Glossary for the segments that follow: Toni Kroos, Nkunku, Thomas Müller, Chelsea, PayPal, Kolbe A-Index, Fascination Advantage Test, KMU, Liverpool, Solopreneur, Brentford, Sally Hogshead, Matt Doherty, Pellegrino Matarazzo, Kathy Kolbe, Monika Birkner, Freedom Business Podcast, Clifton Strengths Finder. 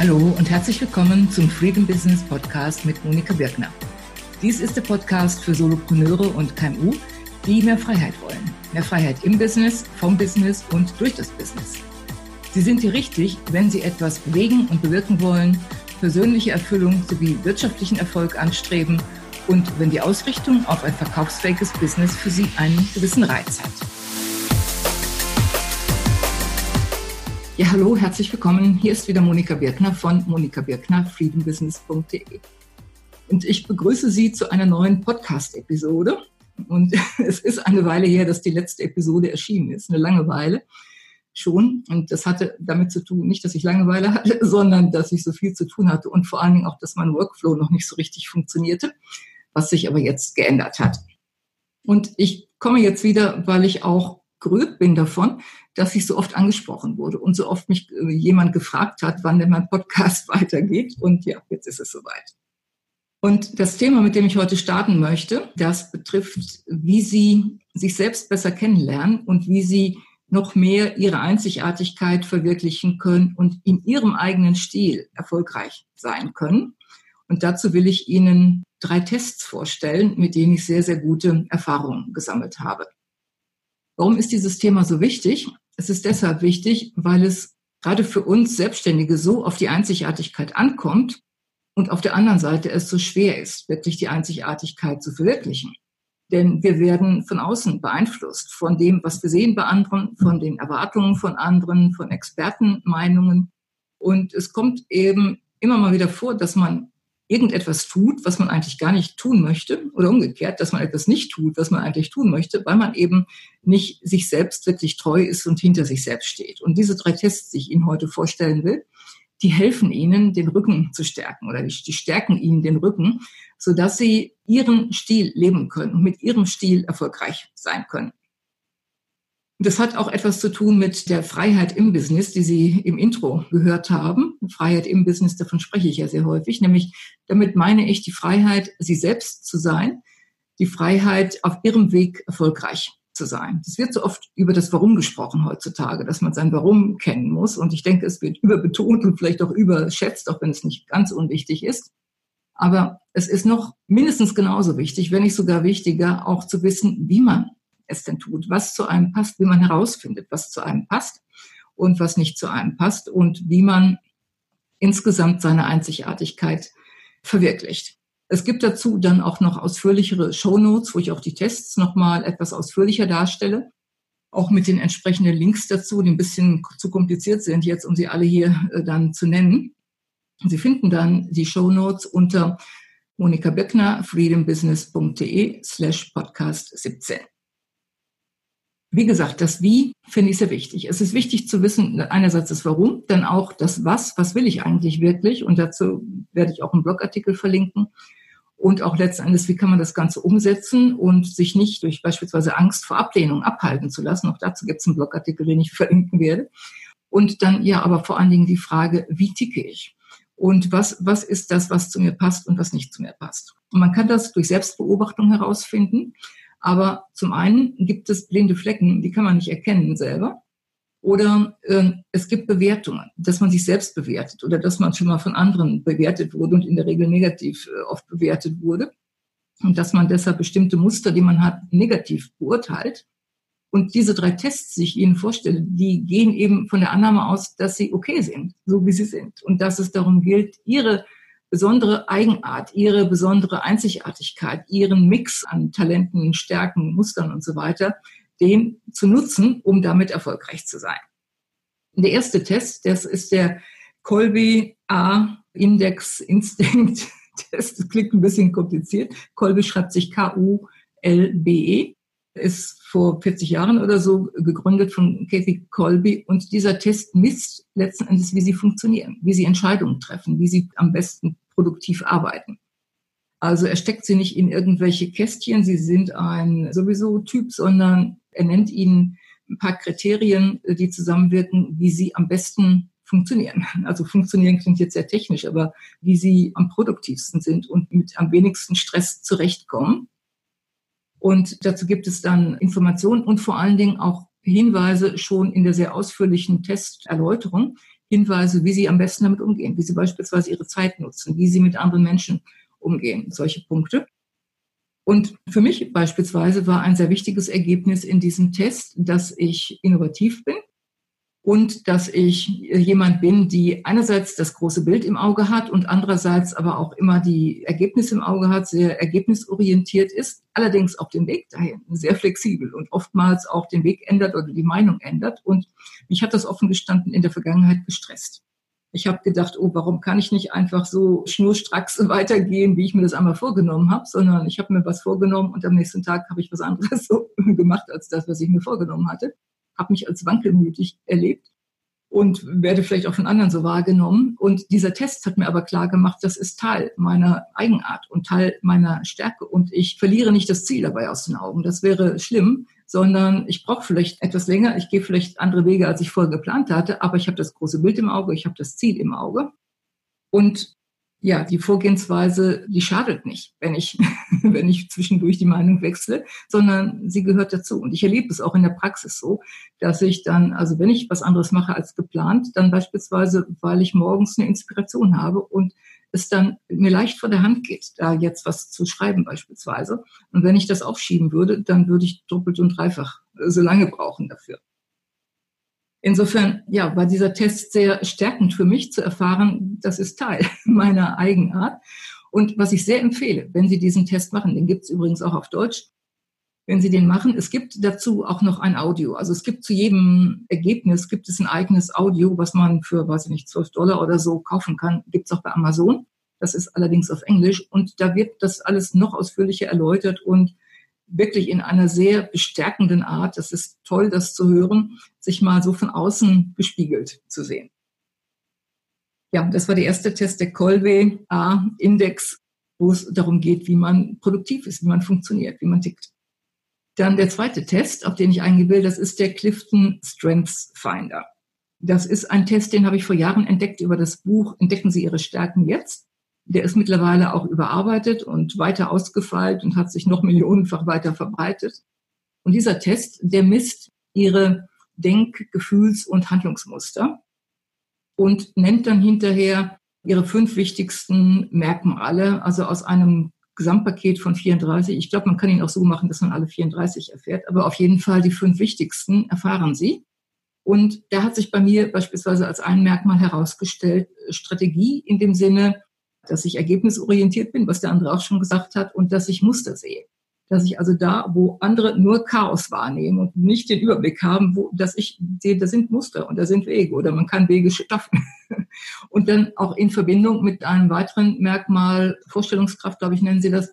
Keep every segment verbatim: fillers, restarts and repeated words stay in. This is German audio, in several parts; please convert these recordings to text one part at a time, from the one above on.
Hallo und herzlich willkommen zum Freedom Business Podcast mit Monika Birkner. Dies ist der Podcast für Solopreneure und K M U, die mehr Freiheit wollen. Mehr Freiheit im Business, vom Business und durch das Business. Sie sind hier richtig, wenn Sie etwas bewegen und bewirken wollen, persönliche Erfüllung sowie wirtschaftlichen Erfolg anstreben und wenn die Ausrichtung auf ein verkaufsfähiges Business für Sie einen gewissen Reiz hat. Ja, hallo, herzlich willkommen. Hier ist wieder Monika Birkner von Monika Birkner, freedom business punkt de. Und ich begrüße Sie zu einer neuen Podcast-Episode. Und es ist eine Weile her, dass die letzte Episode erschienen ist. Eine lange Weile schon. Und das hatte damit zu tun, nicht, dass ich Langeweile hatte, sondern dass ich so viel zu tun hatte und vor allen Dingen auch, dass mein Workflow noch nicht so richtig funktionierte, was sich aber jetzt geändert hat. Und ich komme jetzt wieder, weil ich auch gerührt bin davon, dass ich so oft angesprochen wurde und so oft mich jemand gefragt hat, wann denn mein Podcast weitergeht. Und ja, jetzt ist es soweit. Und das Thema, mit dem ich heute starten möchte, das betrifft, wie Sie sich selbst besser kennenlernen und wie Sie noch mehr Ihre Einzigartigkeit verwirklichen können und in Ihrem eigenen Stil erfolgreich sein können. Und dazu will ich Ihnen drei Tests vorstellen, mit denen ich sehr, sehr gute Erfahrungen gesammelt habe. Warum ist dieses Thema so wichtig? Es ist deshalb wichtig, weil es gerade für uns Selbstständige so auf die Einzigartigkeit ankommt und auf der anderen Seite es so schwer ist, wirklich die Einzigartigkeit zu verwirklichen. Denn wir werden von außen beeinflusst, von dem, was wir sehen bei anderen, von den Erwartungen von anderen, von Expertenmeinungen. Und es kommt eben immer mal wieder vor, dass man irgendetwas tut, was man eigentlich gar nicht tun möchte oder umgekehrt, dass man etwas nicht tut, was man eigentlich tun möchte, weil man eben nicht sich selbst wirklich treu ist und hinter sich selbst steht. Und diese drei Tests, die ich Ihnen heute vorstellen will, die helfen Ihnen, den Rücken zu stärken oder die stärken Ihnen den Rücken, sodass Sie Ihren Stil leben können und mit Ihrem Stil erfolgreich sein können. Das hat auch etwas zu tun mit der Freiheit im Business, die Sie im Intro gehört haben. Freiheit im Business, davon spreche ich ja sehr häufig. Nämlich, damit meine ich die Freiheit, Sie selbst zu sein, die Freiheit, auf Ihrem Weg erfolgreich zu sein. Es wird so oft über das Warum gesprochen heutzutage, dass man sein Warum kennen muss. Und ich denke, es wird überbetont und vielleicht auch überschätzt, auch wenn es nicht ganz unwichtig ist. Aber es ist noch mindestens genauso wichtig, wenn nicht sogar wichtiger, auch zu wissen, wie man es denn tut, was zu einem passt, wie man herausfindet, was zu einem passt und was nicht zu einem passt und wie man insgesamt seine Einzigartigkeit verwirklicht. Es gibt dazu dann auch noch ausführlichere Shownotes, wo ich auch die Tests nochmal etwas ausführlicher darstelle, auch mit den entsprechenden Links dazu, die ein bisschen zu kompliziert sind jetzt, um sie alle hier dann zu nennen. Sie finden dann die Shownotes unter monikabirkner, freedom business punkt de slash podcast siebzehn. Wie gesagt, das Wie finde ich sehr wichtig. Es ist wichtig zu wissen, einerseits das Warum, dann auch das Was, was will ich eigentlich wirklich? Und dazu werde ich auch einen Blogartikel verlinken. Und auch letzten Endes, wie kann man das Ganze umsetzen und sich nicht durch beispielsweise Angst vor Ablehnung abhalten zu lassen. Auch dazu gibt es einen Blogartikel, den ich verlinken werde. Und dann ja aber vor allen Dingen die Frage, wie ticke ich? Und was, was ist das, was zu mir passt und was nicht zu mir passt? Und man kann das durch Selbstbeobachtung herausfinden. Aber zum einen gibt es blinde Flecken, die kann man nicht erkennen selber. Oder äh, es gibt Bewertungen, dass man sich selbst bewertet oder dass man schon mal von anderen bewertet wurde und in der Regel negativ äh, oft bewertet wurde. Und dass man deshalb bestimmte Muster, die man hat, negativ beurteilt. Und diese drei Tests, die ich Ihnen vorstelle, die gehen eben von der Annahme aus, dass sie okay sind, so wie sie sind. Und dass es darum gilt, ihre besondere Eigenart, ihre besondere Einzigartigkeit, ihren Mix an Talenten, Stärken, Mustern und so weiter, den zu nutzen, um damit erfolgreich zu sein. Der erste Test, das ist der Kolbe A-Index Instinct Test. Das klingt ein bisschen kompliziert. Kolbe schreibt sich K U L B E. Ist vor vierzig Jahren oder so gegründet von Kathy Kolbe. Und dieser Test misst letzten Endes, wie sie funktionieren, wie sie Entscheidungen treffen, wie sie am besten produktiv arbeiten. Also er steckt sie nicht in irgendwelche Kästchen, sie sind ein sowieso Typ, sondern er nennt ihnen ein paar Kriterien, die zusammenwirken, wie sie am besten funktionieren. Also funktionieren klingt jetzt sehr technisch, aber wie sie am produktivsten sind und mit am wenigsten Stress zurechtkommen. Und dazu gibt es dann Informationen und vor allen Dingen auch Hinweise schon in der sehr ausführlichen Testerläuterung, Hinweise, wie sie am besten damit umgehen, wie sie beispielsweise ihre Zeit nutzen, wie sie mit anderen Menschen umgehen, solche Punkte. Und für mich beispielsweise war ein sehr wichtiges Ergebnis in diesem Test, dass ich innovativ bin und dass ich jemand bin, die einerseits das große Bild im Auge hat und andererseits aber auch immer die Ergebnisse im Auge hat, sehr ergebnisorientiert ist, allerdings auch den Weg dahin sehr flexibel und oftmals auch den Weg ändert oder die Meinung ändert. Und mich hat das offen gestanden in der Vergangenheit gestresst. Ich habe gedacht, oh, warum kann ich nicht einfach so schnurstracks weitergehen, wie ich mir das einmal vorgenommen habe, sondern ich habe mir was vorgenommen und am nächsten Tag habe ich was anderes so gemacht als das, was ich mir vorgenommen hatte. Habe mich als wankelmütig erlebt und werde vielleicht auch von anderen so wahrgenommen. Und dieser Test hat mir aber klar gemacht, das ist Teil meiner Eigenart und Teil meiner Stärke. Und ich verliere nicht das Ziel dabei aus den Augen. Das wäre schlimm, sondern ich brauche vielleicht etwas länger. Ich gehe vielleicht andere Wege, als ich vorher geplant hatte. Aber ich habe das große Bild im Auge, ich habe das Ziel im Auge. Und ja, die Vorgehensweise, die schadet nicht, wenn ich, wenn ich zwischendurch die Meinung wechsle, sondern sie gehört dazu. Und ich erlebe es auch in der Praxis so, dass ich dann, also wenn ich was anderes mache als geplant, dann beispielsweise, weil ich morgens eine Inspiration habe und es dann mir leicht vor der Hand geht, da jetzt was zu schreiben beispielsweise. Und wenn ich das aufschieben würde, dann würde ich doppelt und dreifach so lange brauchen dafür. Insofern, ja, war dieser Test sehr stärkend für mich zu erfahren, das ist Teil meiner Eigenart. Und was ich sehr empfehle, wenn Sie diesen Test machen, den gibt's übrigens auch auf Deutsch, wenn Sie den machen, es gibt dazu auch noch ein Audio. Also es gibt zu jedem Ergebnis, gibt es ein eigenes Audio, was man für, weiß ich nicht, zwölf Dollar oder so kaufen kann, gibt's auch bei Amazon. Das ist allerdings auf Englisch und da wird das alles noch ausführlicher erläutert und wirklich in einer sehr bestärkenden Art, das ist toll, das zu hören, sich mal so von außen gespiegelt zu sehen. Ja, das war der erste Test, der Kolbe A-Index, wo es darum geht, wie man produktiv ist, wie man funktioniert, wie man tickt. Dann der zweite Test, auf den ich eingehen will, das ist der Clifton Strengths Finder. Das ist ein Test, den habe ich vor Jahren entdeckt über das Buch Entdecken Sie Ihre Stärken jetzt. Der ist mittlerweile auch überarbeitet und weiter ausgefeilt und hat sich noch millionenfach weiter verbreitet. Und dieser Test, der misst Ihre Denk-, Gefühls- und Handlungsmuster und nennt dann hinterher Ihre fünf wichtigsten Merkmale, also aus einem Gesamtpaket von vierunddreißig. Ich glaube, man kann ihn auch so machen, dass man alle vierunddreißig erfährt, aber auf jeden Fall die fünf wichtigsten erfahren Sie. Und da hat sich bei mir beispielsweise als ein Merkmal herausgestellt, Strategie in dem Sinne, dass ich ergebnisorientiert bin, was der andere auch schon gesagt hat, und dass ich Muster sehe. Dass ich also da, wo andere nur Chaos wahrnehmen und nicht den Überblick haben, wo, dass ich sehe, da sind Muster und da sind Wege oder man kann Wege schaffen. Und dann auch in Verbindung mit einem weiteren Merkmal, Vorstellungskraft, glaube ich, nennen Sie das,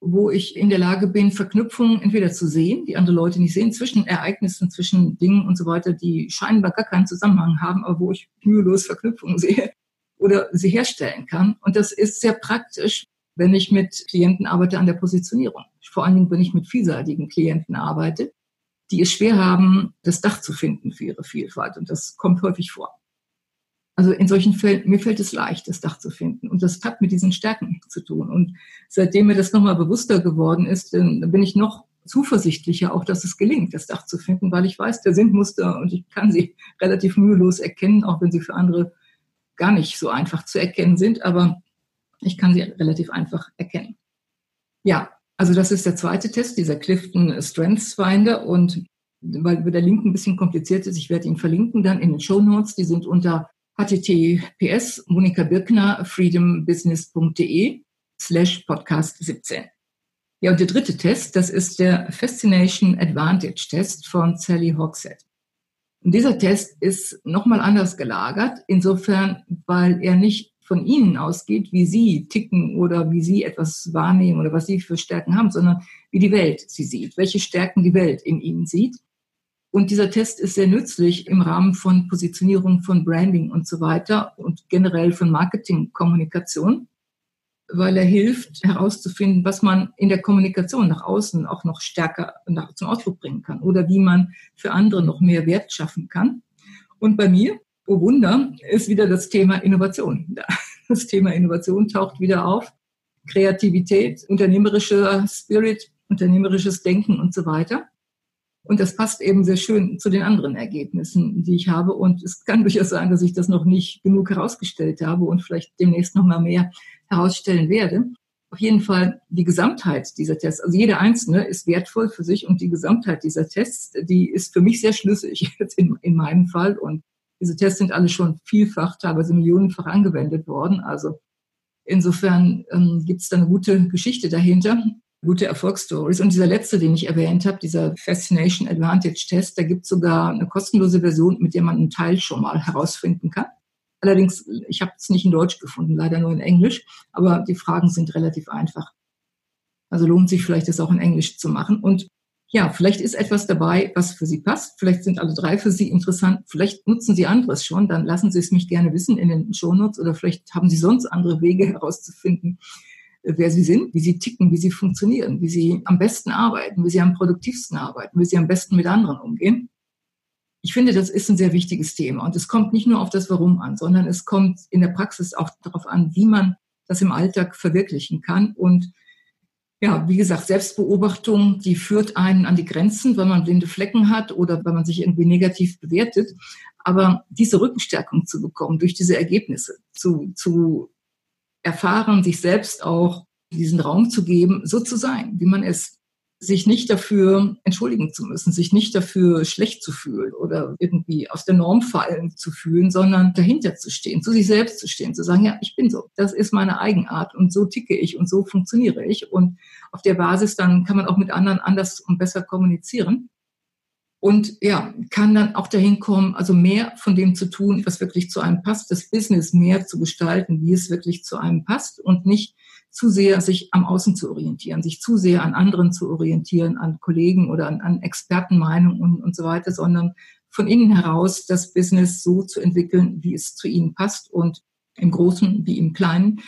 wo ich in der Lage bin, Verknüpfungen entweder zu sehen, die andere Leute nicht sehen, zwischen Ereignissen, zwischen Dingen und so weiter, die scheinbar gar keinen Zusammenhang haben, aber wo ich mühelos Verknüpfungen sehe oder sie herstellen kann. Und das ist sehr praktisch, wenn ich mit Klienten arbeite an der Positionierung. Vor allen Dingen, wenn ich mit vielseitigen Klienten arbeite, die es schwer haben, das Dach zu finden für ihre Vielfalt. Und das kommt häufig vor. Also in solchen Fällen, mir fällt es leicht, das Dach zu finden. Und das hat mit diesen Stärken zu tun. Und seitdem mir das nochmal bewusster geworden ist, bin ich noch zuversichtlicher auch, dass es gelingt, das Dach zu finden, weil ich weiß, da sind Muster und ich kann sie relativ mühelos erkennen, auch wenn sie für andere gar nicht so einfach zu erkennen sind, aber ich kann sie relativ einfach erkennen. Ja, also das ist der zweite Test, dieser Clifton Strengths Finder, und weil der Link ein bisschen kompliziert ist, ich werde ihn verlinken dann in den Shownotes, die sind unter https Monika Birkner freedombusiness.de slash podcast 17. Ja, und der dritte Test, das ist der Fascination Advantage Test von Sally Hogshead. Und dieser Test ist nochmal anders gelagert, insofern, weil er nicht von Ihnen ausgeht, wie Sie ticken oder wie Sie etwas wahrnehmen oder was Sie für Stärken haben, sondern wie die Welt Sie sieht, welche Stärken die Welt in Ihnen sieht. Und dieser Test ist sehr nützlich im Rahmen von Positionierung, von Branding und so weiter und generell von Marketingkommunikation, weil er hilft, herauszufinden, was man in der Kommunikation nach außen auch noch stärker zum Ausdruck bringen kann oder wie man für andere noch mehr Wert schaffen kann. Und bei mir, oh Wunder, ist wieder das Thema Innovation. Das Thema Innovation taucht wieder auf. Kreativität, unternehmerischer Spirit, unternehmerisches Denken und so weiter. Und das passt eben sehr schön zu den anderen Ergebnissen, die ich habe. Und es kann durchaus sein, dass ich das noch nicht genug herausgestellt habe und vielleicht demnächst noch mal mehr herausstellen werde. Auf jeden Fall die Gesamtheit dieser Tests, also jeder einzelne ist wertvoll für sich und die Gesamtheit dieser Tests, die ist für mich sehr schlüssig jetzt in, in meinem Fall. Und diese Tests sind alle schon vielfach, teilweise millionenfach angewendet worden. Also insofern ähm, gibt es da eine gute Geschichte dahinter. Gute Erfolgsstories. Und dieser letzte, den ich erwähnt habe, dieser Fascination Advantage Test, da gibt es sogar eine kostenlose Version, mit der man einen Teil schon mal herausfinden kann. Allerdings, ich habe es nicht in Deutsch gefunden, leider nur in Englisch, aber die Fragen sind relativ einfach. Also lohnt sich vielleicht, das auch in Englisch zu machen. Und ja, vielleicht ist etwas dabei, was für Sie passt. Vielleicht sind alle drei für Sie interessant. Vielleicht nutzen Sie anderes schon, dann lassen Sie es mich gerne wissen in den Shownotes oder vielleicht haben Sie sonst andere Wege herauszufinden, wer sie sind, wie sie ticken, wie sie funktionieren, wie sie am besten arbeiten, wie sie am produktivsten arbeiten, wie sie am besten mit anderen umgehen. Ich finde, das ist ein sehr wichtiges Thema. Und es kommt nicht nur auf das Warum an, sondern es kommt in der Praxis auch darauf an, wie man das im Alltag verwirklichen kann. Und ja, wie gesagt, Selbstbeobachtung, die führt einen an die Grenzen, weil man blinde Flecken hat oder weil man sich irgendwie negativ bewertet. Aber diese Rückenstärkung zu bekommen durch diese Ergebnisse, zu zu erfahren, sich selbst auch diesen Raum zu geben, so zu sein, wie man ist, sich nicht dafür entschuldigen zu müssen, sich nicht dafür schlecht zu fühlen oder irgendwie aus der Norm fallen zu fühlen, sondern dahinter zu stehen, zu sich selbst zu stehen, zu sagen, ja, ich bin so, das ist meine Eigenart und so ticke ich und so funktioniere ich. Und auf der Basis dann kann man auch mit anderen anders und besser kommunizieren und ja, kann dann auch dahin kommen, also mehr von dem zu tun, was wirklich zu einem passt, das Business mehr zu gestalten, wie es wirklich zu einem passt und nicht zu sehr sich am Außen zu orientieren, sich zu sehr an anderen zu orientieren, an Kollegen oder an, an Expertenmeinungen und, und so weiter, sondern von innen heraus das Business so zu entwickeln, wie es zu ihnen passt und im Großen wie im Kleinen,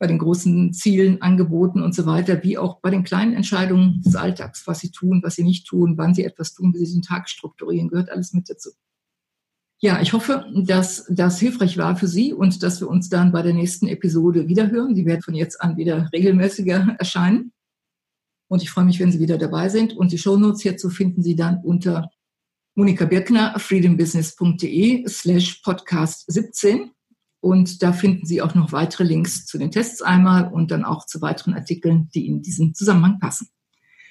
bei den großen Zielen, Angeboten und so weiter, wie auch bei den kleinen Entscheidungen des Alltags, was sie tun, was sie nicht tun, wann sie etwas tun, wie sie den Tag strukturieren, gehört alles mit dazu. Ja, ich hoffe, dass das hilfreich war für Sie und dass wir uns dann bei der nächsten Episode wiederhören. Die werden von jetzt an wieder regelmäßiger erscheinen. Und ich freue mich, wenn Sie wieder dabei sind. Und die Shownotes hierzu finden Sie dann unter monikabirkner punkt freedombusiness punkt de slash podcast siebzehn. Und da finden Sie auch noch weitere Links zu den Tests einmal und dann auch zu weiteren Artikeln, die in diesem Zusammenhang passen.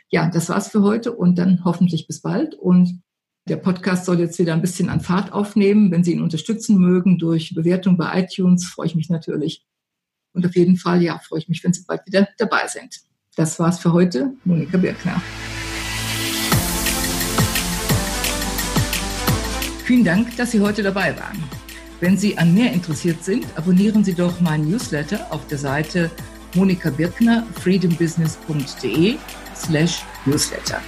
Ja, das war's für heute und dann hoffentlich bis bald. Und der Podcast soll jetzt wieder ein bisschen an Fahrt aufnehmen. Wenn Sie ihn unterstützen mögen durch Bewertung bei iTunes, freue ich mich natürlich. Und auf jeden Fall, ja, freue ich mich, wenn Sie bald wieder dabei sind. Das war's für heute. Monika Birkner. Vielen Dank, dass Sie heute dabei waren. Wenn Sie an mehr interessiert sind, abonnieren Sie doch meinen Newsletter auf der Seite monikabirkner freedombusiness punkt de slash newsletter.